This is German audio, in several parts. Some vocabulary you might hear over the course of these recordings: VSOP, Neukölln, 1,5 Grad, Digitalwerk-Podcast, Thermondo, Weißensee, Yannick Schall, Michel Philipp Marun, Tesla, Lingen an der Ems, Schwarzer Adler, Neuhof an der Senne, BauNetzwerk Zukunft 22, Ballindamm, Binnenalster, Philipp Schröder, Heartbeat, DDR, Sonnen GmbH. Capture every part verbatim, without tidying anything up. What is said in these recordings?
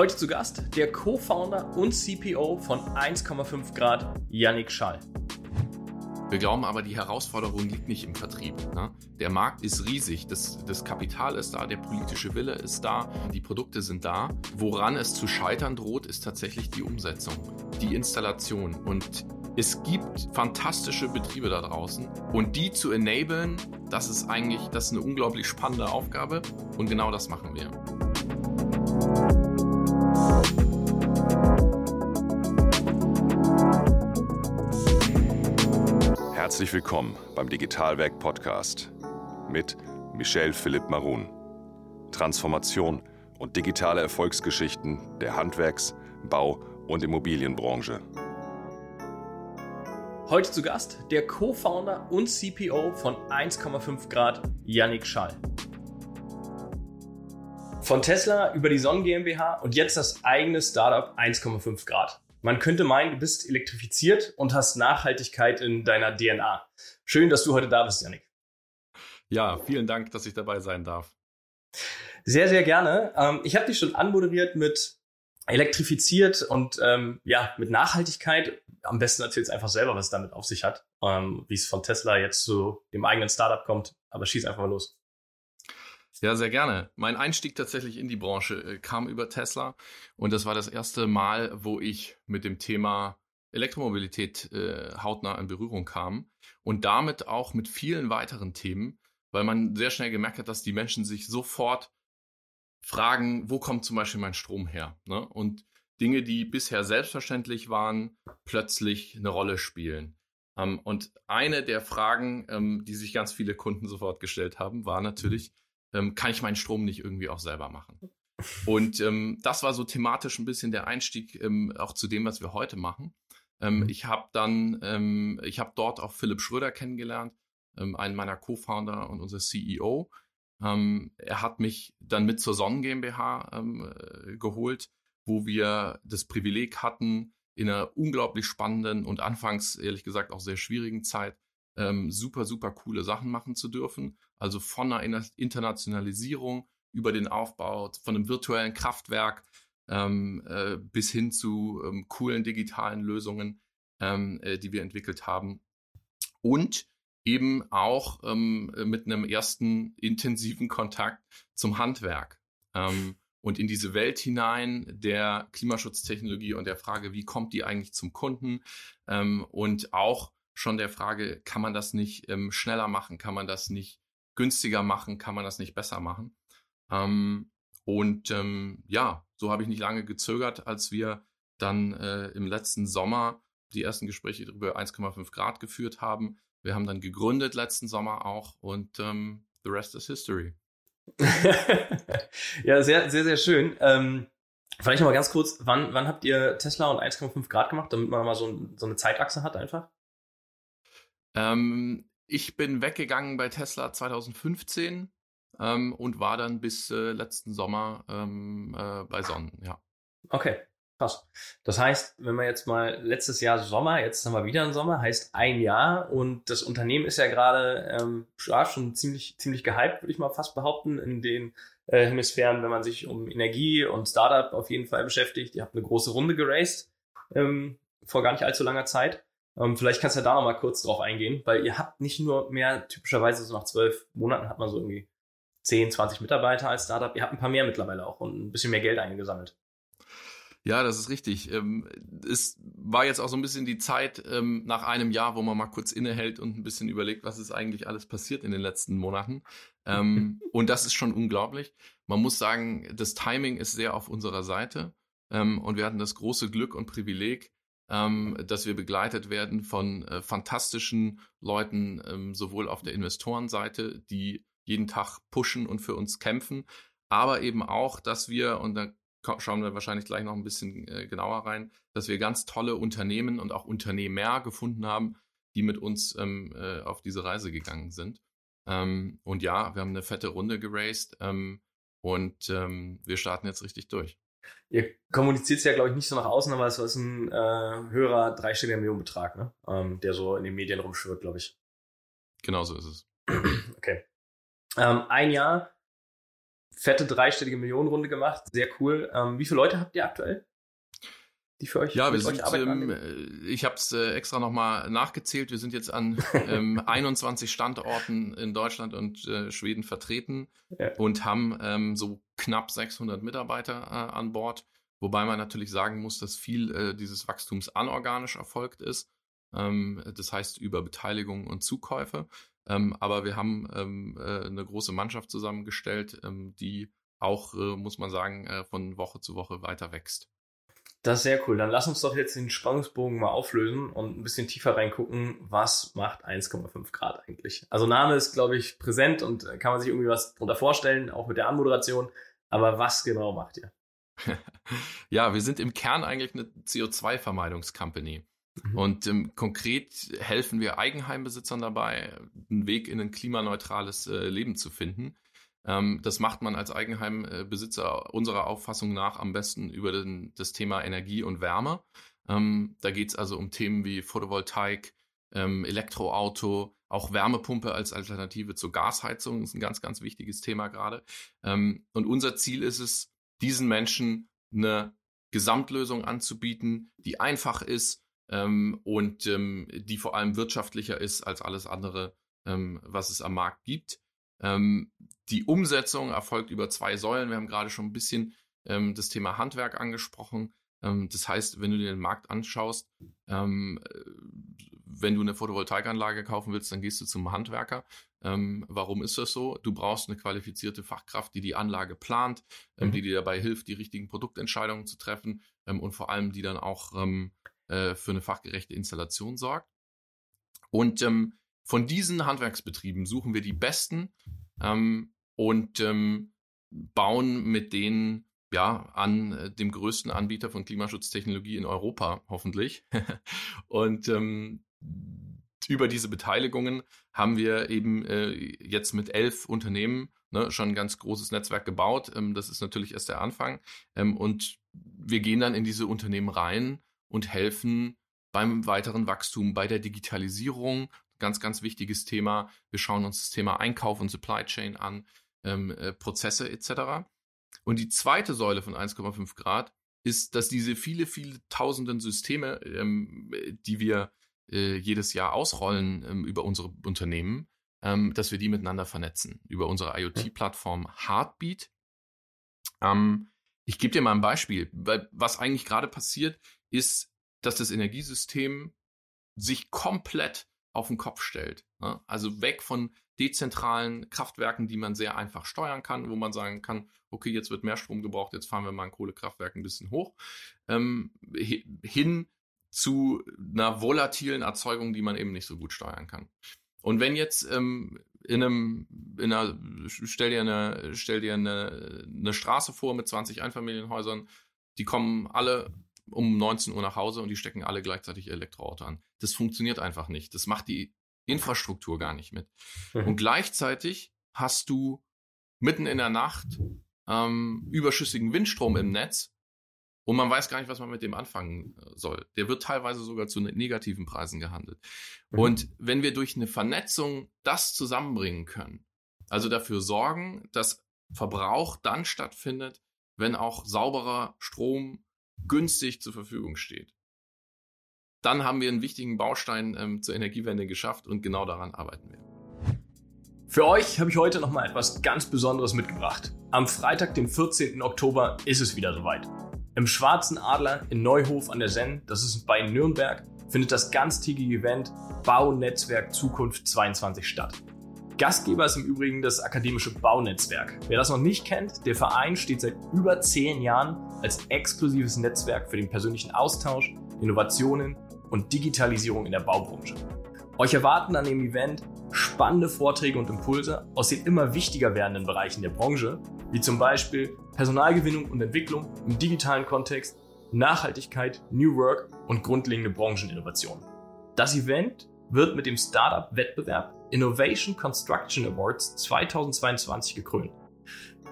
Heute zu Gast der Co-Founder und C P O von eins Komma fünf Grad, Yannick Schall. Wir glauben aber, die Herausforderung liegt nicht im Vertrieb. Ne? Der Markt ist riesig, das, das Kapital ist da, der politische Wille ist da, die Produkte sind da. Woran es zu scheitern droht, ist tatsächlich die Umsetzung, die Installation. Und es gibt fantastische Betriebe da draußen. Und die zu enablen, das ist eigentlich das ist eine unglaublich spannende Aufgabe. Und genau das machen wir. Herzlich willkommen beim Digitalwerk-Podcast mit Michel Philipp Marun. Transformation und digitale Erfolgsgeschichten der Handwerks-, Bau- und Immobilienbranche. Heute zu Gast der Co-Founder und C P O von eins Komma fünf Grad, Yannick Schall. Von Tesla über die Sonnen GmbH und jetzt das eigene Startup eins Komma fünf Grad. Man könnte meinen, du bist elektrifiziert und hast Nachhaltigkeit in deiner D N A. Schön, dass du heute da bist, Yannick. Ja, vielen Dank, dass ich dabei sein darf. Sehr, sehr gerne. Ich habe dich schon anmoderiert mit elektrifiziert und ja, mit Nachhaltigkeit. Am besten erzählst einfach selber, was es damit auf sich hat, wie es von Tesla jetzt zu dem eigenen Startup kommt. Aber schieß einfach mal los. Ja, sehr gerne. Mein Einstieg tatsächlich in die Branche kam über Tesla und das war das erste Mal, wo ich mit dem Thema Elektromobilität äh, hautnah in Berührung kam und damit auch mit vielen weiteren Themen, weil man sehr schnell gemerkt hat, dass die Menschen sich sofort fragen, wo kommt zum Beispiel mein Strom her? Ne? Und Dinge, die bisher selbstverständlich waren, plötzlich eine Rolle spielen. Ähm, und eine der Fragen, ähm, die sich ganz viele Kunden sofort gestellt haben, war natürlich, kann ich meinen Strom nicht irgendwie auch selber machen? Und ähm, das war so thematisch ein bisschen der Einstieg ähm, auch zu dem, was wir heute machen. Ähm, ich habe dann, ähm, ich habe dort auch Philipp Schröder kennengelernt, ähm, einen meiner Co-Founder und unser C E O. Ähm, er hat mich dann mit zur Sonnen GmbH ähm, geholt, wo wir das Privileg hatten, in einer unglaublich spannenden und anfangs, ehrlich gesagt, auch sehr schwierigen Zeit, Ähm, super, super coole Sachen machen zu dürfen. Also von einer Internationalisierung über den Aufbau von einem virtuellen Kraftwerk ähm, äh, bis hin zu ähm, coolen digitalen Lösungen, ähm, äh, die wir entwickelt haben. Und eben auch ähm, mit einem ersten intensiven Kontakt zum Handwerk ähm, und in diese Welt hinein der Klimaschutztechnologie und der Frage, wie kommt die eigentlich zum Kunden ähm, und auch schon der Frage, kann man das nicht ähm, schneller machen, kann man das nicht günstiger machen, kann man das nicht besser machen? Ähm, und ähm, ja, so habe ich nicht lange gezögert, als wir dann äh, im letzten Sommer die ersten Gespräche darüber eins Komma fünf Grad geführt haben. Wir haben dann gegründet letzten Sommer auch und ähm, the rest is history. Ja, sehr, sehr, sehr schön. Ähm, vielleicht nochmal ganz kurz, wann, wann habt ihr Tesla und eins Komma fünf Grad gemacht, damit man mal so, so eine Zeitachse hat einfach? Ähm, ich bin weggegangen bei Tesla zwanzig fünfzehn ähm, und war dann bis äh, letzten Sommer ähm, äh, bei Sonnen, ja. Okay, krass. Das heißt, wenn wir jetzt mal letztes Jahr Sommer, jetzt haben wir wieder einen Sommer, heißt ein Jahr und das Unternehmen ist ja gerade ähm, schon ziemlich, ziemlich gehypt, würde ich mal fast behaupten, in den äh, Hemisphären, wenn man sich um Energie und Startup auf jeden Fall beschäftigt. Ihr habt eine große Runde geraced ähm, vor gar nicht allzu langer Zeit. Um, vielleicht kannst du ja da nochmal kurz drauf eingehen, weil ihr habt nicht nur mehr, typischerweise so nach zwölf Monaten hat man so irgendwie zehn, zwanzig Mitarbeiter als Startup, ihr habt ein paar mehr mittlerweile auch und ein bisschen mehr Geld eingesammelt. Ja, das ist richtig. Es war jetzt auch so ein bisschen die Zeit nach einem Jahr, wo man mal kurz innehält und ein bisschen überlegt, was ist eigentlich alles passiert in den letzten Monaten. Und das ist schon unglaublich. Man muss sagen, das Timing ist sehr auf unserer Seite und wir hatten das große Glück und Privileg, Ähm, dass wir begleitet werden von äh, fantastischen Leuten, ähm, sowohl auf der Investorenseite, die jeden Tag pushen und für uns kämpfen, aber eben auch, dass wir, und da schauen wir wahrscheinlich gleich noch ein bisschen äh, genauer rein, dass wir ganz tolle Unternehmen und auch Unternehmer gefunden haben, die mit uns ähm, äh, auf diese Reise gegangen sind. Ähm, und ja, wir haben eine fette Runde geraced ähm, und ähm, wir starten jetzt richtig durch. Ihr kommuniziert es ja, glaube ich, nicht so nach außen, aber es ist ein äh, höherer dreistelliger Millionenbetrag, ne? ähm, der so in den Medien rumschwirrt, glaube ich. Genau so ist es. Okay. Ähm, ein Jahr, fette dreistellige Millionenrunde gemacht. Sehr cool. Ähm, wie viele Leute habt ihr aktuell, die für euch, ja, wir sind, euch arbeiten? Ähm, ich habe es äh, extra nochmal nachgezählt. Wir sind jetzt an ähm, einundzwanzig Standorten in Deutschland und äh, Schweden vertreten, ja, und haben ähm, so knapp sechshundert Mitarbeiter äh, an Bord. Wobei man natürlich sagen muss, dass viel äh, dieses Wachstums anorganisch erfolgt ist. Ähm, das heißt über Beteiligung und Zukäufe. Ähm, aber wir haben ähm, äh, eine große Mannschaft zusammengestellt, ähm, die auch, äh, muss man sagen, äh, von Woche zu Woche weiter wächst. Das ist sehr cool. Dann lass uns doch jetzt den Spannungsbogen mal auflösen und ein bisschen tiefer reingucken, was macht eins Komma fünf Grad eigentlich? Also Name ist, glaube ich, präsent und kann man sich irgendwie was darunter vorstellen, auch mit der Anmoderation. Aber was genau macht ihr? Ja, wir sind im Kern eigentlich eine C O zwei Vermeidungs-Company. Mhm. Und ähm, konkret helfen wir Eigenheimbesitzern dabei, einen Weg in ein klimaneutrales äh, Leben zu finden. Ähm, das macht man als Eigenheimbesitzer unserer Auffassung nach am besten über den, das Thema Energie und Wärme. Ähm, da geht es also um Themen wie Photovoltaik, ähm, Elektroauto, auch Wärmepumpe als Alternative zur Gasheizung ist ein ganz, ganz wichtiges Thema gerade. Ähm, und unser Ziel ist es, diesen Menschen eine Gesamtlösung anzubieten, die einfach ist ähm, und ähm, die vor allem wirtschaftlicher ist als alles andere, ähm, was es am Markt gibt. Ähm, die Umsetzung erfolgt über zwei Säulen. Wir haben gerade schon ein bisschen ähm, das Thema Handwerk angesprochen. Ähm, das heißt, wenn du dir den Markt anschaust, ähm, wenn du eine Photovoltaikanlage kaufen willst, dann gehst du zum Handwerker. Ähm, warum ist das so? Du brauchst eine qualifizierte Fachkraft, die die Anlage plant, ähm, mhm. die dir dabei hilft, die richtigen Produktentscheidungen zu treffen ähm, und vor allem die dann auch ähm, äh, für eine fachgerechte Installation sorgt. Und ähm, von diesen Handwerksbetrieben suchen wir die Besten ähm, und ähm, bauen mit denen ja an äh, dem größten Anbieter von Klimaschutztechnologie in Europa, hoffentlich. Und ähm, über diese Beteiligungen haben wir eben äh, jetzt mit elf Unternehmen ne, schon ein ganz großes Netzwerk gebaut. Ähm, das ist natürlich erst der Anfang. Ähm, und wir gehen dann in diese Unternehmen rein und helfen beim weiteren Wachstum, bei der Digitalisierung. Ganz, ganz wichtiges Thema. Wir schauen uns das Thema Einkauf und Supply Chain an, ähm, äh, Prozesse et cetera. Und die zweite Säule von eins Komma fünf Grad ist, dass diese viele, viele tausenden Systeme, ähm, die wir jedes Jahr ausrollen ähm, über unsere Unternehmen, ähm, dass wir die miteinander vernetzen. Über unsere IoT-Plattform Heartbeat. Ähm, ich gebe dir mal ein Beispiel. Weil was eigentlich gerade passiert, ist, dass das Energiesystem sich komplett auf den Kopf stellt. Ne? Also weg von dezentralen Kraftwerken, die man sehr einfach steuern kann, wo man sagen kann, okay, jetzt wird mehr Strom gebraucht, jetzt fahren wir mal ein Kohlekraftwerk ein bisschen hoch. Ähm, hin zu einer volatilen Erzeugung, die man eben nicht so gut steuern kann. Und wenn jetzt ähm, in einem, in einer, stell dir eine, stell dir eine, eine Straße vor mit zwanzig Einfamilienhäusern, die kommen alle um neunzehn Uhr nach Hause und die stecken alle gleichzeitig ihr Elektroauto an. Das funktioniert einfach nicht. Das macht die Infrastruktur gar nicht mit. Und gleichzeitig hast du mitten in der Nacht ähm, überschüssigen Windstrom im Netz, und man weiß gar nicht, was man mit dem anfangen soll. Der wird teilweise sogar zu negativen Preisen gehandelt. Mhm. Und wenn wir durch eine Vernetzung das zusammenbringen können, also dafür sorgen, dass Verbrauch dann stattfindet, wenn auch sauberer Strom günstig zur Verfügung steht, dann haben wir einen wichtigen Baustein ähm, zur Energiewende geschafft und genau daran arbeiten wir. Für euch habe ich heute nochmal etwas ganz Besonderes mitgebracht. Am Freitag, den vierzehnten Oktober, ist es wieder soweit. Im Schwarzen Adler in Neuhof an der Senne, das ist bei Nürnberg, findet das ganztägige Event BauNetzwerk Zukunft zweiundzwanzig statt. Gastgeber ist im Übrigen das akademische BauNetzwerk. Wer das noch nicht kennt, der Verein steht seit über zehn Jahren als exklusives Netzwerk für den persönlichen Austausch, Innovationen und Digitalisierung in der Baubranche. Euch erwarten an dem Event spannende Vorträge und Impulse aus den immer wichtiger werdenden Bereichen der Branche, wie zum Beispiel Personalgewinnung und Entwicklung im digitalen Kontext, Nachhaltigkeit, New Work und grundlegende Brancheninnovationen. Das Event wird mit dem Startup-Wettbewerb Innovation Construction Awards zweitausendzweiundzwanzig gekrönt.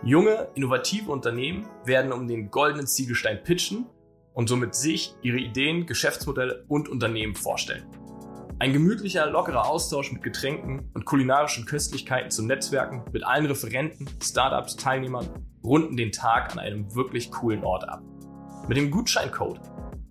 Junge, innovative Unternehmen werden um den goldenen Ziegelstein pitchen und somit sich, ihre Ideen, Geschäftsmodelle und Unternehmen vorstellen. Ein gemütlicher, lockerer Austausch mit Getränken und kulinarischen Köstlichkeiten zum Netzwerken mit allen Referenten, Startups, Teilnehmern runden den Tag an einem wirklich coolen Ort ab. Mit dem Gutscheincode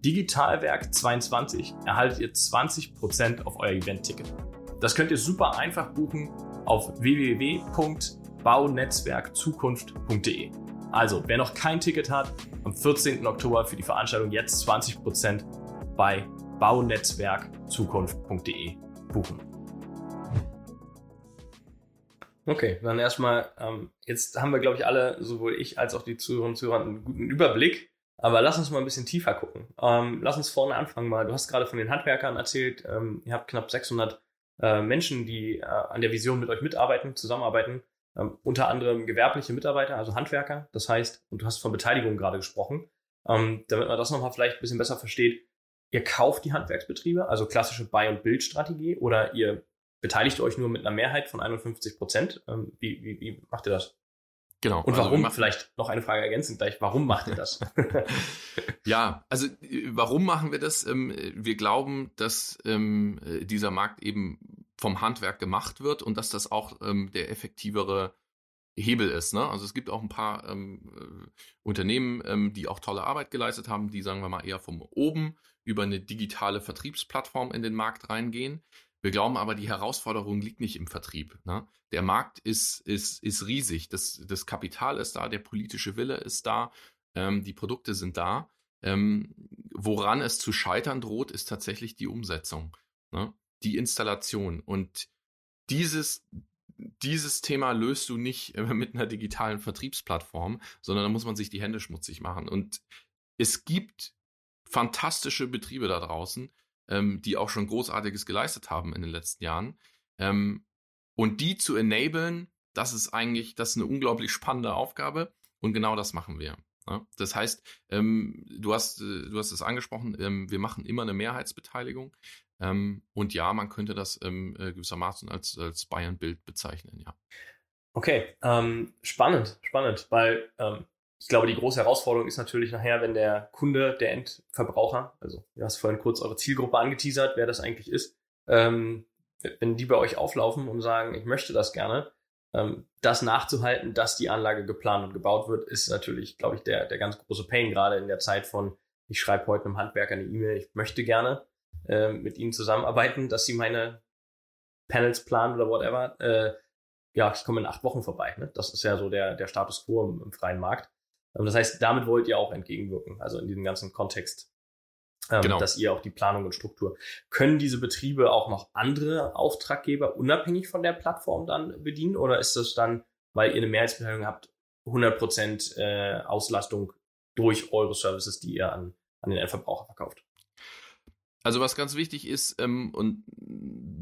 Digitalwerk zweiundzwanzig erhaltet ihr zwanzig Prozent auf euer Event-Ticket. Das könnt ihr super einfach buchen auf w w w punkt baunetzwerk zukunft punkt d e. Also, wer noch kein Ticket hat, am vierzehnten Oktober für die Veranstaltung jetzt zwanzig Prozent bei baunetzwerk zukunft punkt d e buchen. Okay, dann erstmal, ähm, jetzt haben wir, glaube ich, alle, sowohl ich als auch die Zuhörerinnen und Zuhörer, einen guten Überblick. Aber lass uns mal ein bisschen tiefer gucken. Ähm, lass uns vorne anfangen mal. Du hast gerade von den Handwerkern erzählt. Ähm, ihr habt knapp sechshundert äh, Menschen, die äh, an der Vision mit euch mitarbeiten, zusammenarbeiten. Ähm, unter anderem gewerbliche Mitarbeiter, also Handwerker. Das heißt, und du hast von Beteiligung gerade gesprochen. Ähm, damit man das nochmal vielleicht ein bisschen besser versteht. Ihr kauft die Handwerksbetriebe, also klassische Buy- und Build-Strategie, oder ihr beteiligt euch nur mit einer Mehrheit von einundfünfzig Prozent. Ähm, wie, wie, wie macht ihr das? Genau. Und warum, also vielleicht noch eine Frage ergänzend gleich, warum macht ihr das? Ja, also warum machen wir das? Wir glauben, dass dieser Markt eben vom Handwerk gemacht wird und dass das auch der effektivere Hebel ist. Also es gibt auch ein paar Unternehmen, die auch tolle Arbeit geleistet haben, die, sagen wir mal, eher von oben über eine digitale Vertriebsplattform in den Markt reingehen. Wir glauben aber, die Herausforderung liegt nicht im Vertrieb. Ne? Der Markt ist, ist, ist riesig. Das, das Kapital ist da, der politische Wille ist da, ähm, die Produkte sind da. Ähm, woran es zu scheitern droht, ist tatsächlich die Umsetzung, ne? Die Installation. Und dieses, dieses Thema löst du nicht mit einer digitalen Vertriebsplattform, sondern da muss man sich die Hände schmutzig machen. Und es gibt fantastische Betriebe da draußen, die auch schon Großartiges geleistet haben in den letzten Jahren. Und die zu enablen, das ist eigentlich, das ist eine unglaublich spannende Aufgabe. Und genau das machen wir. Das heißt, du hast, du hast es angesprochen, wir machen immer eine Mehrheitsbeteiligung. Und ja, man könnte das gewissermaßen als, als Bayern-Bild bezeichnen, ja. Okay, ähm, spannend, spannend, weil... Ähm Ich glaube, die große Herausforderung ist natürlich nachher, wenn der Kunde, der Endverbraucher, also du hast vorhin kurz eure Zielgruppe angeteasert, wer das eigentlich ist, ähm, wenn die bei euch auflaufen und sagen, ich möchte das gerne, ähm, das nachzuhalten, dass die Anlage geplant und gebaut wird, ist natürlich, glaube ich, der, der ganz große Pain, gerade in der Zeit von, ich schreibe heute einem Handwerker eine E-Mail, ich möchte gerne äh, mit ihnen zusammenarbeiten, dass sie meine Panels planen oder whatever. Äh, ja, ich komme in acht Wochen vorbei. Ne? Das ist ja so der, der Status quo im, im freien Markt. Das heißt, damit wollt ihr auch entgegenwirken, also in diesem ganzen Kontext, ähm, genau. Dass ihr auch die Planung und Struktur. Können diese Betriebe auch noch andere Auftraggeber unabhängig von der Plattform dann bedienen? Oder ist das dann, weil ihr eine Mehrheitsbeteiligung habt, hundert Prozent äh, Auslastung durch eure Services, die ihr an, an den Endverbraucher verkauft? Also was ganz wichtig ist, ähm, und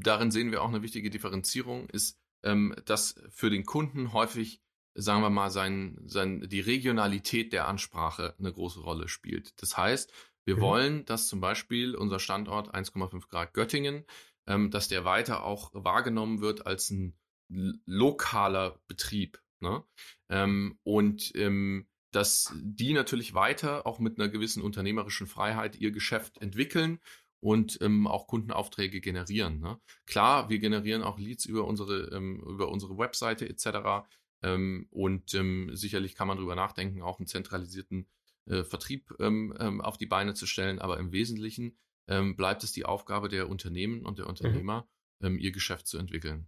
darin sehen wir auch eine wichtige Differenzierung, ist, ähm, dass für den Kunden häufig, sagen wir mal, sein, sein, die Regionalität der Ansprache eine große Rolle spielt. Das heißt, wir mhm. wollen, dass zum Beispiel unser Standort eins Komma fünf Grad Göttingen, ähm, dass der weiter auch wahrgenommen wird als ein lokaler Betrieb, ne? Ähm, und ähm, dass die natürlich weiter auch mit einer gewissen unternehmerischen Freiheit ihr Geschäft entwickeln und ähm, auch Kundenaufträge generieren, ne? Klar, wir generieren auch Leads über unsere, ähm, über unsere Webseite et cetera, und ähm, sicherlich kann man darüber nachdenken, auch einen zentralisierten äh, Vertrieb ähm, auf die Beine zu stellen. Aber im Wesentlichen ähm, bleibt es die Aufgabe der Unternehmen und der Unternehmer, mhm. ähm, ihr Geschäft zu entwickeln.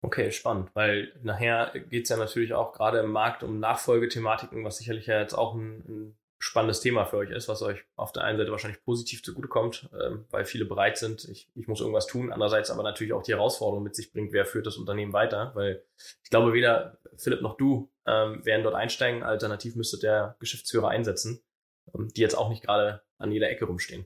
Okay, spannend, weil nachher geht es ja natürlich auch gerade im Markt um Nachfolgethematiken, was sicherlich ja jetzt auch ein, ein spannendes Thema für euch ist, was euch auf der einen Seite wahrscheinlich positiv zugutekommt, ähm, weil viele bereit sind, ich, ich muss irgendwas tun, andererseits aber natürlich auch die Herausforderung mit sich bringt, wer führt das Unternehmen weiter, weil ich glaube, weder Philipp noch du ähm, werden dort einsteigen, alternativ müsste der Geschäftsführer einsetzen, ähm, die jetzt auch nicht gerade an jeder Ecke rumstehen.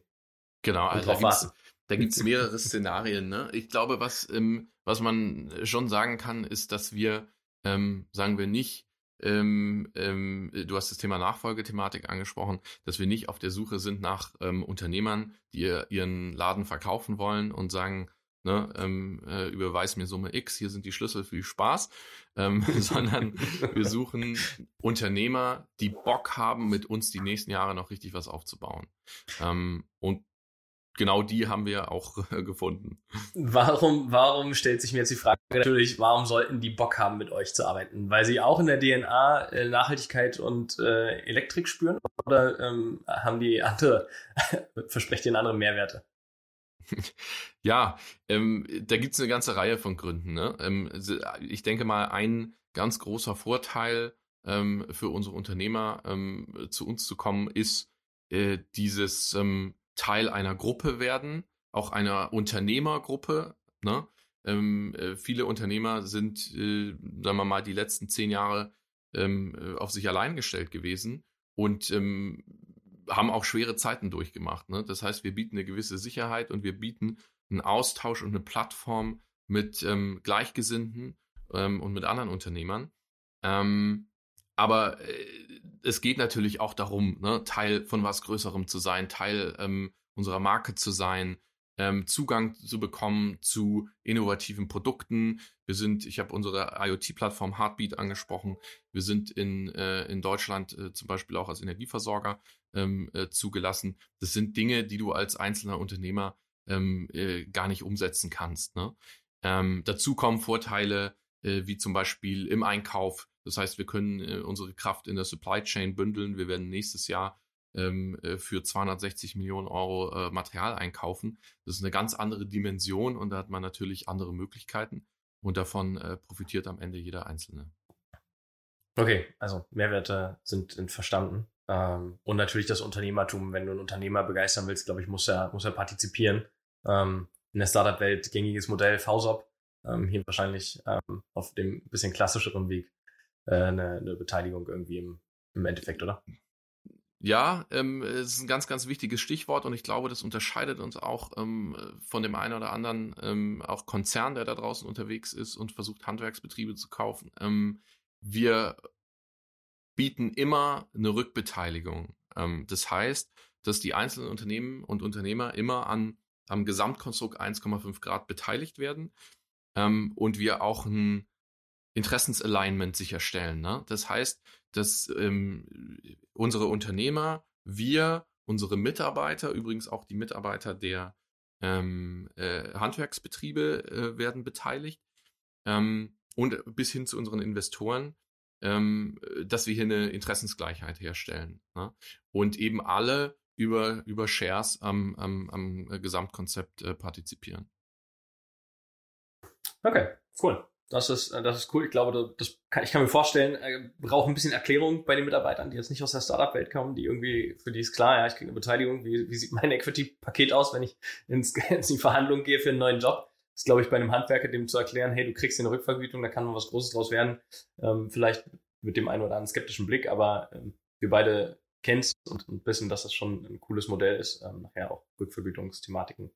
Genau, also da gibt es mehrere Szenarien, ne? Ich glaube, was, ähm, was man schon sagen kann, ist, dass wir, ähm, sagen wir nicht, Ähm, ähm, du hast das Thema Nachfolgethematik angesprochen, dass wir nicht auf der Suche sind nach ähm, Unternehmern, die ihr, ihren Laden verkaufen wollen und sagen, ne, ähm, äh, überweis mir Summe X, hier sind die Schlüssel, viel Spaß, ähm, sondern wir suchen Unternehmer, die Bock haben, mit uns die nächsten Jahre noch richtig was aufzubauen. Ähm, und genau die haben wir auch äh, gefunden. Warum, warum stellt sich mir jetzt die Frage natürlich, warum sollten die Bock haben, mit euch zu arbeiten? Weil sie auch in der D N A äh, Nachhaltigkeit und äh, Elektrik spüren? Oder ähm, haben die andere, versprecht ihnen andere Mehrwerte? Ja, ähm, da gibt es eine ganze Reihe von Gründen. Ne? Ähm, ich denke mal, ein ganz großer Vorteil ähm, für unsere Unternehmer, ähm, zu uns zu kommen, ist äh, dieses ähm, Teil einer Gruppe werden, auch einer Unternehmergruppe. Ne? Ähm, äh, viele Unternehmer sind, äh, sagen wir mal, die letzten zehn Jahre ähm, auf sich allein gestellt gewesen und ähm, haben auch schwere Zeiten durchgemacht. Ne? Das heißt, wir bieten eine gewisse Sicherheit und wir bieten einen Austausch und eine Plattform mit ähm, Gleichgesinnten ähm, und mit anderen Unternehmern. Ähm, aber äh, es geht natürlich auch darum, ne, Teil von was Größerem zu sein, Teil ähm, unserer Marke zu sein, ähm, Zugang zu bekommen zu innovativen Produkten. Wir sind, ich habe unsere IoT-Plattform Heartbeat angesprochen. Wir sind in, äh, in Deutschland äh, zum Beispiel auch als Energieversorger Ähm, äh, zugelassen. Das sind Dinge, die du als einzelner Unternehmer ähm, äh, gar nicht umsetzen kannst. Ne? Ähm, dazu kommen Vorteile äh, wie zum Beispiel im Einkauf. Das heißt, wir können äh, unsere Kraft in der Supply Chain bündeln. Wir werden nächstes Jahr ähm, äh, für zweihundertsechzig Millionen Euro äh, Material einkaufen. Das ist eine ganz andere Dimension und da hat man natürlich andere Möglichkeiten und davon äh, profitiert am Ende jeder Einzelne. Okay, also Mehrwerte sind, sind verstanden. Und natürlich das Unternehmertum. Wenn du einen Unternehmer begeistern willst, glaube ich, muss er, muss er partizipieren. In der Startup-Welt gängiges Modell V S O P. Hier wahrscheinlich auf dem bisschen klassischeren Weg eine, eine Beteiligung irgendwie im, im Endeffekt, oder? Ja, ähm, es ist ein ganz, ganz wichtiges Stichwort und ich glaube, das unterscheidet uns auch ähm, von dem einen oder anderen ähm, auch Konzern, der da draußen unterwegs ist und versucht, Handwerksbetriebe zu kaufen. Ähm, wir bieten immer eine Rückbeteiligung. Das heißt, dass die einzelnen Unternehmen und Unternehmer immer an, am Gesamtkonstrukt eins Komma fünf Grad beteiligt werden und wir auch ein Interessensalignment sicherstellen. Das heißt, dass unsere Unternehmer, wir, unsere Mitarbeiter, übrigens auch die Mitarbeiter der Handwerksbetriebe werden beteiligt und bis hin zu unseren Investoren, dass wir hier eine Interessensgleichheit herstellen, ne? Und eben alle über, über Shares am, am, am Gesamtkonzept äh, partizipieren. Okay, cool. Das ist, das ist cool. Ich glaube, das kann, ich kann mir vorstellen, äh, braucht ein bisschen Erklärung bei den Mitarbeitern, die jetzt nicht aus der Startup-Welt kommen, die irgendwie, für die ist klar, ja, ich kriege eine Beteiligung, wie, wie sieht mein Equity-Paket aus, wenn ich ins, in die Verhandlung gehe für einen neuen Job? Ist, glaube ich, bei einem Handwerker, dem zu erklären, hey, du kriegst eine Rückvergütung, da kann noch was Großes draus werden. Ähm, vielleicht mit dem einen oder anderen skeptischen Blick, aber ähm, wir beide kennen es und, und wissen, dass das schon ein cooles Modell ist. Ähm, nachher auch Rückvergütungsthematiken.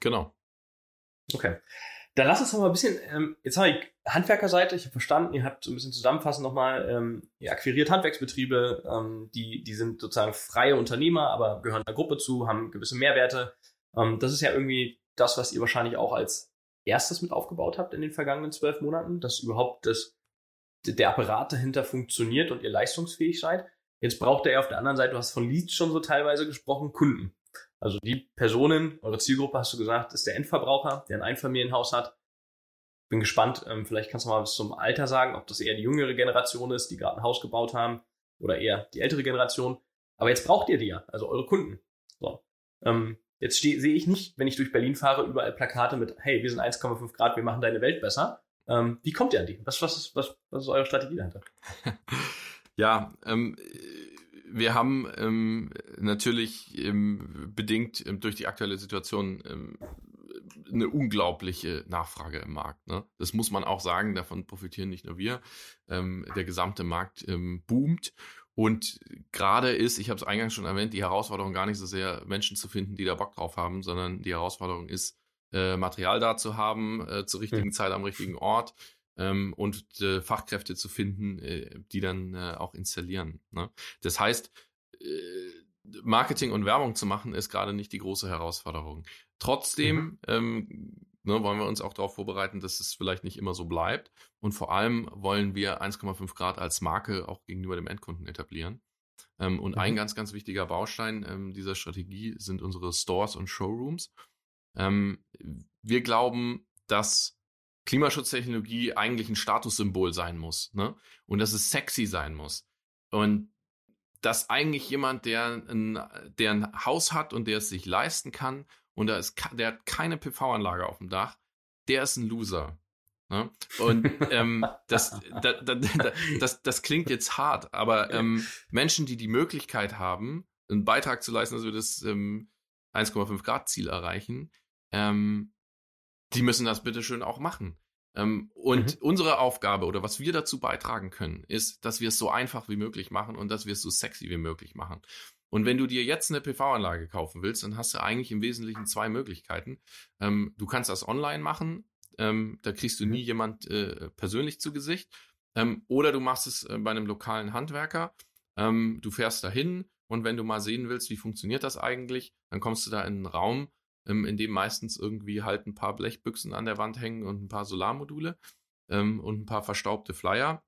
Genau. Okay. Dann lass uns noch mal ein bisschen, ähm, jetzt habe ich Handwerkerseite, ich habe verstanden, ihr habt so ein bisschen zusammenfassend nochmal, ähm, ihr akquiriert Handwerksbetriebe, ähm, die, die sind sozusagen freie Unternehmer, aber gehören einer Gruppe zu, haben gewisse Mehrwerte. Ähm, das ist ja irgendwie das, was ihr wahrscheinlich auch als erstes mit aufgebaut habt in den vergangenen zwölf Monaten, dass überhaupt das, der Apparat dahinter funktioniert und ihr leistungsfähig seid. Jetzt braucht ihr auf der anderen Seite, du hast von Leads schon so teilweise gesprochen, Kunden. Also die Personen, eure Zielgruppe, hast du gesagt, ist der Endverbraucher, der ein Einfamilienhaus hat. Bin gespannt, vielleicht kannst du mal was zum Alter sagen, ob das eher die jüngere Generation ist, die gerade ein Haus gebaut haben oder eher die ältere Generation. Aber jetzt braucht ihr die ja, also eure Kunden. So. Ähm, Jetzt stehe, sehe ich nicht, wenn ich durch Berlin fahre, überall Plakate mit, hey, wir sind eins Komma fünf Grad, wir machen deine Welt besser. Ähm, wie kommt ihr an die? Was, was, ist, was, was ist eure Strategie dahinter? Ja, ähm, wir haben ähm, natürlich ähm, bedingt ähm, durch die aktuelle Situation ähm, eine unglaubliche Nachfrage im Markt. Ne? Das muss man auch sagen, davon profitieren nicht nur wir. Ähm, der gesamte Markt ähm, boomt. Und gerade ist, ich habe es eingangs schon erwähnt, die Herausforderung gar nicht so sehr, Menschen zu finden, die da Bock drauf haben, sondern die Herausforderung ist, äh, Material da zu haben, äh, zur richtigen Zeit am richtigen Ort ähm, und äh, Fachkräfte zu finden, äh, die dann äh, auch installieren. Ne? Das heißt, äh, Marketing und Werbung zu machen, ist gerade nicht die große Herausforderung. Trotzdem mhm. ähm, ne, wollen wir uns auch darauf vorbereiten, dass es vielleicht nicht immer so bleibt. Und vor allem wollen wir eins Komma fünf Grad als Marke auch gegenüber dem Endkunden etablieren. Ähm, und mhm. ein ganz, ganz wichtiger Baustein ähm, dieser Strategie sind unsere Stores und Showrooms. Ähm, wir glauben, dass Klimaschutztechnologie eigentlich ein Statussymbol sein muss, ne? Und dass es sexy sein muss. Und dass eigentlich jemand, der ein, der ein Haus hat und der es sich leisten kann und da ist, der hat keine P V-Anlage auf dem Dach, der ist ein Loser. Ne? Und ähm, das, da, da, da, das, das klingt jetzt hart, aber ähm, Menschen, die die Möglichkeit haben, einen Beitrag zu leisten, dass wir das ähm, eins Komma fünf Grad Ziel erreichen, ähm, die müssen das bitte schön auch machen. Und mhm. unsere Aufgabe oder was wir dazu beitragen können, ist, dass wir es so einfach wie möglich machen und dass wir es so sexy wie möglich machen. Und wenn du dir jetzt eine P V-Anlage kaufen willst, dann hast du eigentlich im Wesentlichen zwei Möglichkeiten. Du kannst das online machen, da kriegst du nie jemand persönlich zu Gesicht. Oder du machst es bei einem lokalen Handwerker, du fährst dahin und wenn du mal sehen willst, wie funktioniert das eigentlich, dann kommst du da in einen Raum, in dem meistens irgendwie halt ein paar Blechbüchsen an der Wand hängen und ein paar Solarmodule ähm, und ein paar verstaubte Flyer.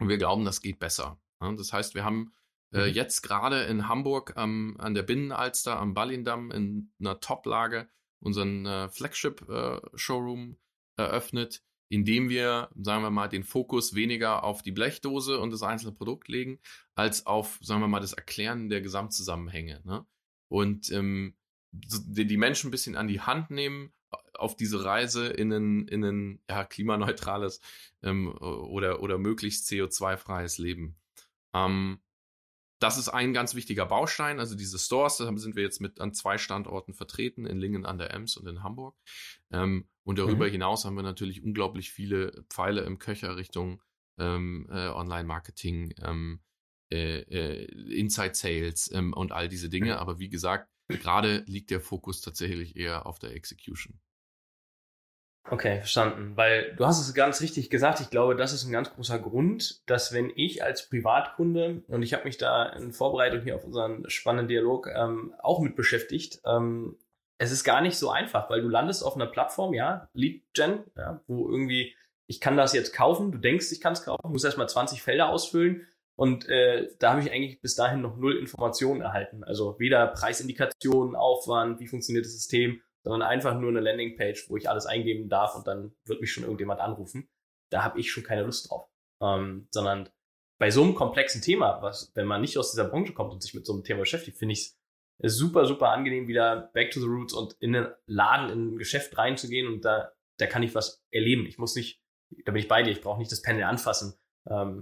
Und wir glauben, das geht besser. Ja, das heißt, wir haben äh, mhm. jetzt gerade in Hamburg ähm, an der Binnenalster, am Ballindamm in einer Top-Lage unseren äh, Flagship-Showroom äh, eröffnet, indem wir, sagen wir mal, den Fokus weniger auf die Blechdose und das einzelne Produkt legen, als auf, sagen wir mal, das Erklären der Gesamtzusammenhänge. Ne? Und ähm, die Menschen ein bisschen an die Hand nehmen auf diese Reise in ein, in ein ja, klimaneutrales ähm, oder, oder möglichst C O zwei freies Leben. Ähm, das ist ein ganz wichtiger Baustein. Also diese Stores, da sind wir jetzt mit an zwei Standorten vertreten, in Lingen an der Ems und in Hamburg. Ähm, und darüber mhm. hinaus haben wir natürlich unglaublich viele Pfeile im Köcher Richtung ähm, äh, Online-Marketing, ähm, äh, äh, Inside-Sales ähm, und all diese Dinge. Mhm. Aber wie gesagt, gerade liegt der Fokus tatsächlich eher auf der Execution. Okay, verstanden. Weil du hast es ganz richtig gesagt. Ich glaube, das ist ein ganz großer Grund, dass wenn ich als Privatkunde, und ich habe mich da in Vorbereitung hier auf unseren spannenden Dialog ähm, auch mit beschäftigt, ähm, es ist gar nicht so einfach, weil du landest auf einer Plattform, ja, Lead-Gen, ja, wo irgendwie, ich kann das jetzt kaufen, du denkst, ich kann es kaufen, musst erstmal zwanzig Felder ausfüllen. Und äh, da habe ich eigentlich bis dahin noch null Informationen erhalten. Also weder Preisindikationen, Aufwand, wie funktioniert das System, sondern einfach nur eine Landingpage, wo ich alles eingeben darf und dann wird mich schon irgendjemand anrufen. Da habe ich schon keine Lust drauf. Ähm, sondern bei so einem komplexen Thema, was, wenn man nicht aus dieser Branche kommt und sich mit so einem Thema beschäftigt, finde ich es super, super angenehm, wieder back to the roots und in den Laden, in ein Geschäft reinzugehen und da, da kann ich was erleben. Ich muss nicht, da bin ich bei dir, ich brauche nicht das Panel anfassen.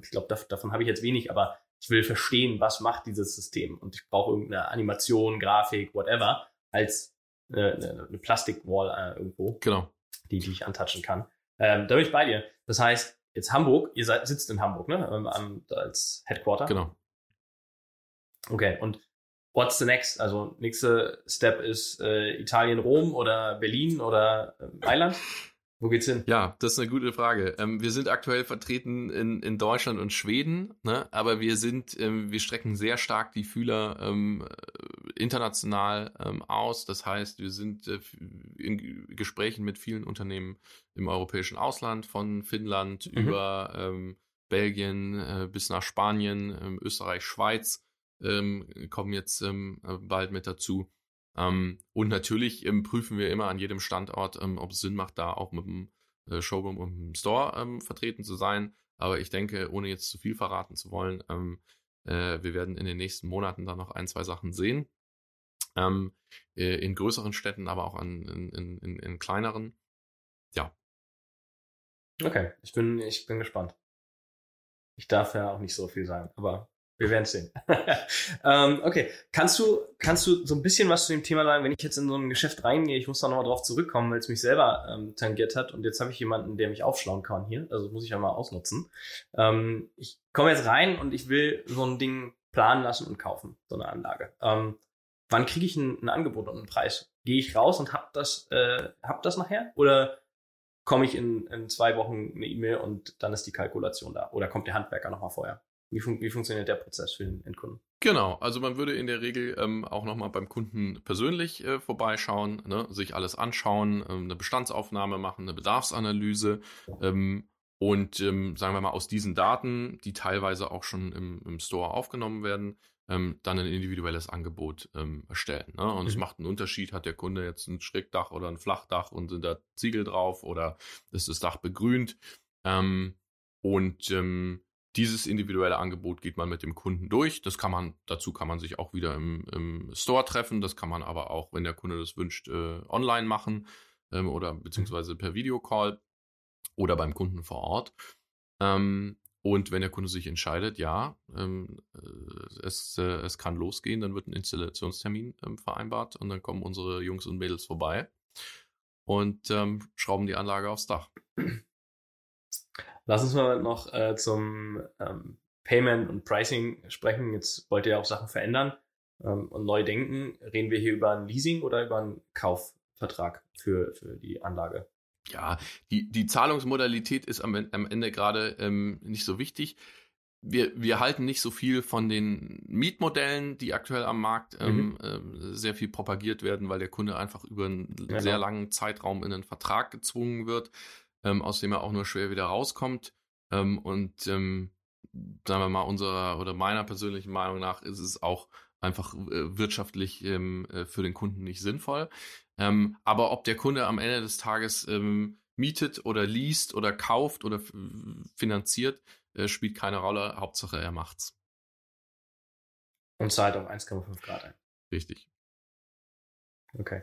Ich glaube, davon habe ich jetzt wenig, aber ich will verstehen, was macht dieses System und ich brauche irgendeine Animation, Grafik, whatever, als eine, eine Plastikwall irgendwo, genau, die, die ich antatschen kann. Ähm, da bin ich bei dir. Das heißt, jetzt Hamburg, ihr seid, sitzt in Hamburg, ne? Am, als Headquarter. Genau. Okay, und what's the next? Also nächste Step ist äh, Italien, Rom oder Berlin oder äh, Mailand? Wo geht's hin? Ja, das ist eine gute Frage. Ähm, wir sind aktuell vertreten in, in Deutschland und Schweden, ne? Aber wir sind, ähm, wir strecken sehr stark die Fühler ähm, international ähm, aus. Das heißt, wir sind äh, in Gesprächen mit vielen Unternehmen im europäischen Ausland, von Finnland mhm. über ähm, Belgien äh, bis nach Spanien, ähm, Österreich, Schweiz ähm, kommen jetzt ähm, bald mit dazu. Ähm, und natürlich ähm, prüfen wir immer an jedem Standort, ähm, ob es Sinn macht, da auch mit dem äh, Showroom und dem Store ähm, vertreten zu sein. Aber ich denke, ohne jetzt zu viel verraten zu wollen, ähm, äh, wir werden in den nächsten Monaten dann noch ein, zwei Sachen sehen. Ähm, äh, in größeren Städten, aber auch an, in, in, in kleineren. Ja. Okay, ich bin, ich bin gespannt. Ich darf ja auch nicht so viel sagen, aber... Wir werden es sehen. ähm, okay, kannst du, kannst du so ein bisschen was zu dem Thema sagen, wenn ich jetzt in so ein Geschäft reingehe, ich muss da nochmal drauf zurückkommen, weil es mich selber ähm, tangiert hat und jetzt habe ich jemanden, der mich aufschlauen kann hier, also das muss ich ja mal ausnutzen. Ähm, ich komme jetzt rein und ich will so ein Ding planen lassen und kaufen, so eine Anlage. Ähm, wann kriege ich ein, ein Angebot und einen Preis? Gehe ich raus und hab das, äh, hab das nachher oder komme ich in, in zwei Wochen eine E-Mail und dann ist die Kalkulation da oder kommt der Handwerker nochmal vorher? Wie, fun- wie funktioniert der Prozess für den Endkunden? Genau, also man würde in der Regel ähm, auch nochmal beim Kunden persönlich äh, vorbeischauen, ne? Sich alles anschauen, ähm, eine Bestandsaufnahme machen, eine Bedarfsanalyse ähm, Und ähm, sagen wir mal, aus diesen Daten, die teilweise auch schon im, im Store aufgenommen werden, ähm, dann ein individuelles Angebot ähm, erstellen. Ne? Und mhm. es macht einen Unterschied, hat der Kunde jetzt ein Schrägdach oder ein Flachdach und sind da Ziegel drauf oder ist das Dach begrünt. Ähm, und ähm, dieses individuelle Angebot geht man mit dem Kunden durch. Das kann man, dazu kann man sich auch wieder im, im Store treffen. Das kann man aber auch, wenn der Kunde das wünscht, äh, online machen ähm, oder beziehungsweise per Videocall oder beim Kunden vor Ort. Ähm, und wenn der Kunde sich entscheidet, ja, ähm, es, äh, es kann losgehen, dann wird ein Installationstermin ähm, vereinbart und dann kommen unsere Jungs und Mädels vorbei und ähm, schrauben die Anlage aufs Dach. Lass uns mal noch äh, zum ähm, Payment und Pricing sprechen. Jetzt wollt ihr ja auch Sachen verändern ähm, und neu denken. Reden wir hier über ein Leasing oder über einen Kaufvertrag für, für die Anlage? Ja, die, die Zahlungsmodalität ist am, am Ende gerade ähm, nicht so wichtig. Wir, wir halten nicht so viel von den Mietmodellen, die aktuell am Markt ähm, mhm. äh, sehr viel propagiert werden, weil der Kunde einfach über einen genau. sehr langen Zeitraum in einen Vertrag gezwungen wird. Ähm, aus dem er auch nur schwer wieder rauskommt. Ähm, und ähm, sagen wir mal, unserer oder meiner persönlichen Meinung nach ist es auch einfach äh, wirtschaftlich ähm, äh, für den Kunden nicht sinnvoll. Ähm, aber ob der Kunde am Ende des Tages ähm, mietet oder least oder kauft oder f- finanziert, äh, spielt keine Rolle. Hauptsache, er macht's. Und zahlt auf eins Komma fünf Grad ein. Richtig. Okay.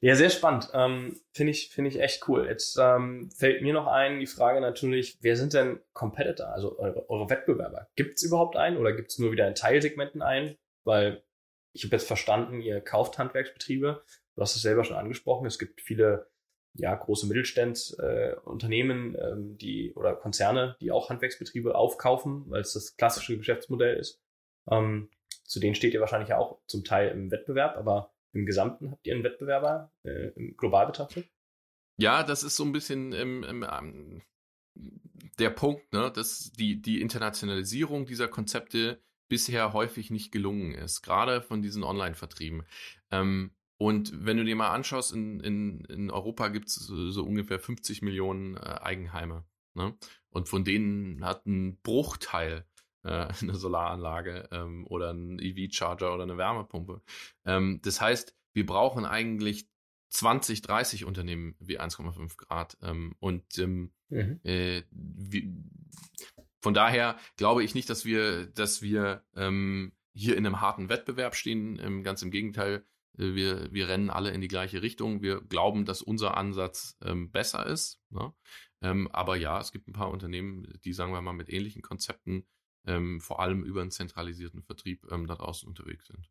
Ja, sehr spannend. Ähm, finde ich, finde ich echt cool. Jetzt ähm, fällt mir noch ein, die Frage natürlich, wer sind denn Competitor, also eure, eure Wettbewerber? Gibt es überhaupt einen oder gibt es nur wieder in Teilsegmenten einen? Weil ich habe jetzt verstanden, ihr kauft Handwerksbetriebe. Du hast es selber schon angesprochen. Es gibt viele ja, große Mittelstandsunternehmen äh, ähm, die oder Konzerne, die auch Handwerksbetriebe aufkaufen, weil es das klassische Geschäftsmodell ist. Ähm, zu denen steht ihr wahrscheinlich auch zum Teil im Wettbewerb, aber im Gesamten habt ihr einen Wettbewerber äh, global betrachtet? Ja, das ist so ein bisschen ähm, ähm, der Punkt, ne, dass die, die Internationalisierung dieser Konzepte bisher häufig nicht gelungen ist, gerade von diesen Online-Vertrieben. Ähm, und wenn du dir mal anschaust, in, in, in Europa gibt es so ungefähr fünfzig Millionen äh, Eigenheime. Ne? Und von denen hat ein Bruchteil eine Solaranlage ähm, oder einen E V-Charger oder eine Wärmepumpe. Ähm, das heißt, wir brauchen eigentlich zwanzig, dreißig Unternehmen wie eins Komma fünf Grad. Ähm, und ähm, mhm. äh, wie, von daher glaube ich nicht, dass wir, dass wir ähm, hier in einem harten Wettbewerb stehen. Ähm, ganz im Gegenteil, äh, wir, wir rennen alle in die gleiche Richtung. Wir glauben, dass unser Ansatz ähm, besser ist. Ne? Ähm, aber ja, es gibt ein paar Unternehmen, die, sagen wir mal, mit ähnlichen Konzepten Ähm, vor allem über einen zentralisierten Vertrieb ähm, da draußen unterwegs sind.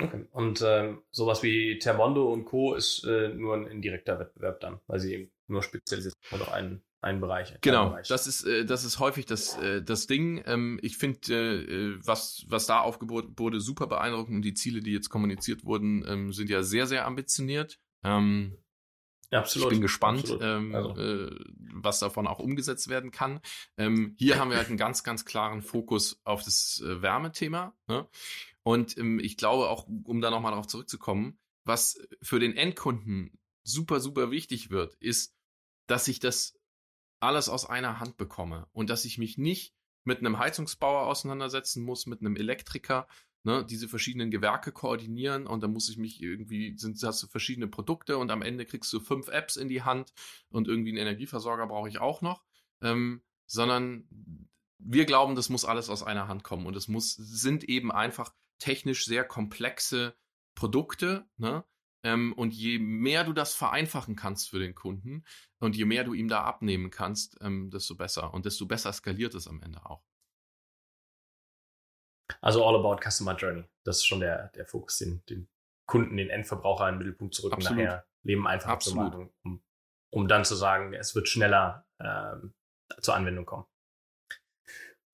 Okay. Und ähm, sowas wie Thermondo und Co. ist äh, nur ein indirekter Wettbewerb dann, weil sie eben nur spezialisiert sind auf einen, einen Bereich. Genau, Bereich. Das ist äh, das ist häufig das, äh, das Ding. Ähm, ich finde, äh, was, was da aufgeboten wurde, super beeindruckend. Und die Ziele, die jetzt kommuniziert wurden, ähm, sind ja sehr, sehr ambitioniert. Ähm, Ja, absolut. Ich bin gespannt, ähm, also. äh, was davon auch umgesetzt werden kann. Ähm, hier haben wir halt einen ganz, ganz klaren Fokus auf das äh, Wärmethema. Ne? Und ähm, ich glaube auch, um da nochmal drauf zurückzukommen, was für den Endkunden super, super wichtig wird, ist, dass ich das alles aus einer Hand bekomme und dass ich mich nicht mit einem Heizungsbauer auseinandersetzen muss, mit einem Elektriker, ne, diese verschiedenen Gewerke koordinieren und dann muss ich mich irgendwie, sind, hast du verschiedene Produkte und am Ende kriegst du fünf Apps in die Hand und irgendwie einen Energieversorger brauche ich auch noch, ähm, sondern wir glauben, das muss alles aus einer Hand kommen und es muss, sind eben einfach technisch sehr komplexe Produkte, ne? Ähm, und je mehr du das vereinfachen kannst für den Kunden und je mehr du ihm da abnehmen kannst, ähm, desto besser und desto besser skaliert es am Ende auch. Also all about Customer Journey. Das ist schon der, der Fokus, den, den Kunden, den Endverbraucher in den Mittelpunkt zu rücken. Absolut. Nachher Leben einfach zu machen, um, um dann zu sagen, es wird schneller ähm, zur Anwendung kommen.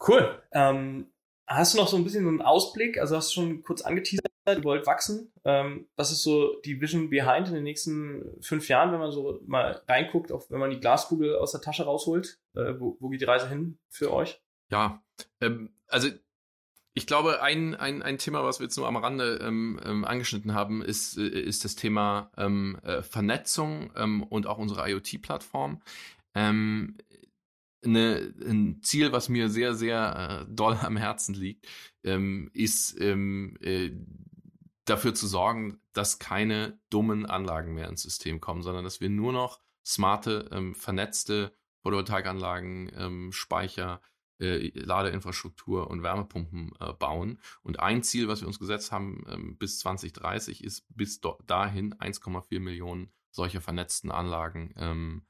Cool. Ähm, hast du noch so ein bisschen so einen Ausblick? Also hast du schon kurz angeteasert, ihr wollt wachsen. Ähm, was ist so die Vision behind in den nächsten fünf Jahren, wenn man so mal reinguckt, auch wenn man die Glaskugel aus der Tasche rausholt? Äh, wo, wo geht die Reise hin für euch? Ja, ähm, also ich glaube, ein, ein, ein Thema, was wir jetzt nur am Rande ähm, ähm, angeschnitten haben, ist, äh, ist das Thema ähm, äh, Vernetzung ähm, und auch unsere IoT-Plattform. Ähm, eine, ein Ziel, was mir sehr, sehr äh, doll am Herzen liegt, ähm, ist ähm, äh, dafür zu sorgen, dass keine dummen Anlagen mehr ins System kommen, sondern dass wir nur noch smarte, ähm, vernetzte Photovoltaikanlagen, ähm, Speicher, äh, Ladeinfrastruktur und Wärmepumpen äh, bauen. Und ein Ziel, was wir uns gesetzt haben ähm, bis zwanzig dreißig, ist bis do- dahin eins Komma vier Millionen solcher vernetzten Anlagen ähm,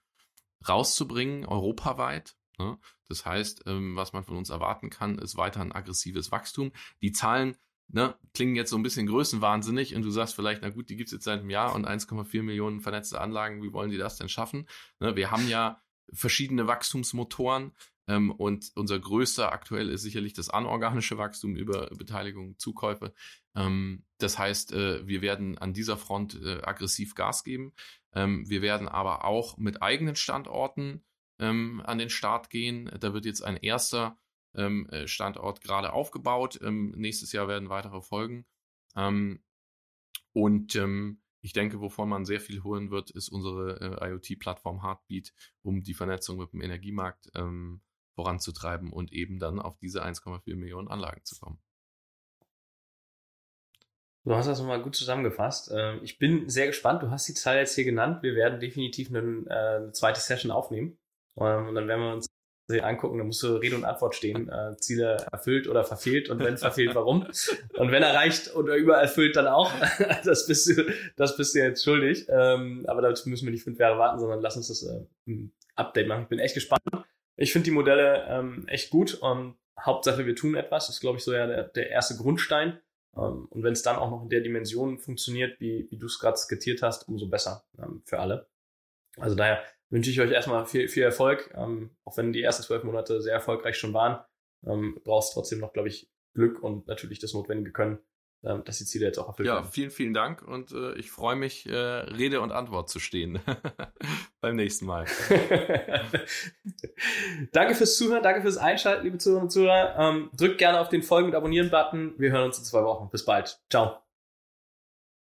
rauszubringen, europaweit. Ne? Das heißt, ähm, was man von uns erwarten kann, ist weiter ein aggressives Wachstum. Die Zahlen ne, klingen jetzt so ein bisschen größenwahnsinnig und du sagst vielleicht, na gut, die gibt es jetzt seit einem Jahr und eins Komma vier Millionen vernetzte Anlagen, wie wollen die das denn schaffen? Ne? Wir haben ja verschiedene Wachstumsmotoren ähm, und unser größter aktuell ist sicherlich das anorganische Wachstum über Beteiligung, Zukäufe. Ähm, das heißt, äh, wir werden an dieser Front äh, aggressiv Gas geben. Ähm, wir werden aber auch mit eigenen Standorten ähm, an den Start gehen. Da wird jetzt ein erster ähm, Standort gerade aufgebaut. Ähm, nächstes Jahr werden weitere folgen. Ähm, und ähm, Ich denke, wovon man sehr viel holen wird, ist unsere äh, IoT-Plattform Heartbeat, um die Vernetzung mit dem Energiemarkt ähm, voranzutreiben und eben dann auf diese eins Komma vier Millionen Anlagen zu kommen. Du hast das nochmal gut zusammengefasst. Ähm, ich bin sehr gespannt. Du hast die Zahl jetzt hier genannt. Wir werden definitiv einen, äh, eine zweite Session aufnehmen. Ähm, und dann werden wir uns angucken, da musst du Rede und Antwort stehen. Äh, Ziele erfüllt oder verfehlt und wenn verfehlt, warum? Und wenn erreicht oder übererfüllt, dann auch. Das bist du, das bist du jetzt schuldig. Ähm, aber dazu müssen wir nicht fünf Jahre warten, sondern lass uns das äh, ein Update machen. Ich bin echt gespannt. Ich finde die Modelle ähm, echt gut. Und Hauptsache, wir tun etwas. Das ist, glaube ich, so ja der, der erste Grundstein. Ähm, und wenn es dann auch noch in der Dimension funktioniert, wie, wie du es gerade skizziert hast, umso besser ähm, für alle. Also daher wünsche ich euch erstmal viel, viel Erfolg, ähm, auch wenn die ersten zwölf Monate sehr erfolgreich schon waren, ähm, brauchst trotzdem noch, glaube ich, Glück und natürlich das notwendige Können, ähm, dass die Ziele jetzt auch erfüllt werden. Ja, vielen, vielen Dank und äh, ich freue mich, äh, Rede und Antwort zu stehen beim nächsten Mal. Danke fürs Zuhören, danke fürs Einschalten, liebe Zuhörerinnen und Zuhörer. Ähm, drückt gerne auf den Folgen- und Abonnieren-Button. Wir hören uns in zwei Wochen. Bis bald. Ciao.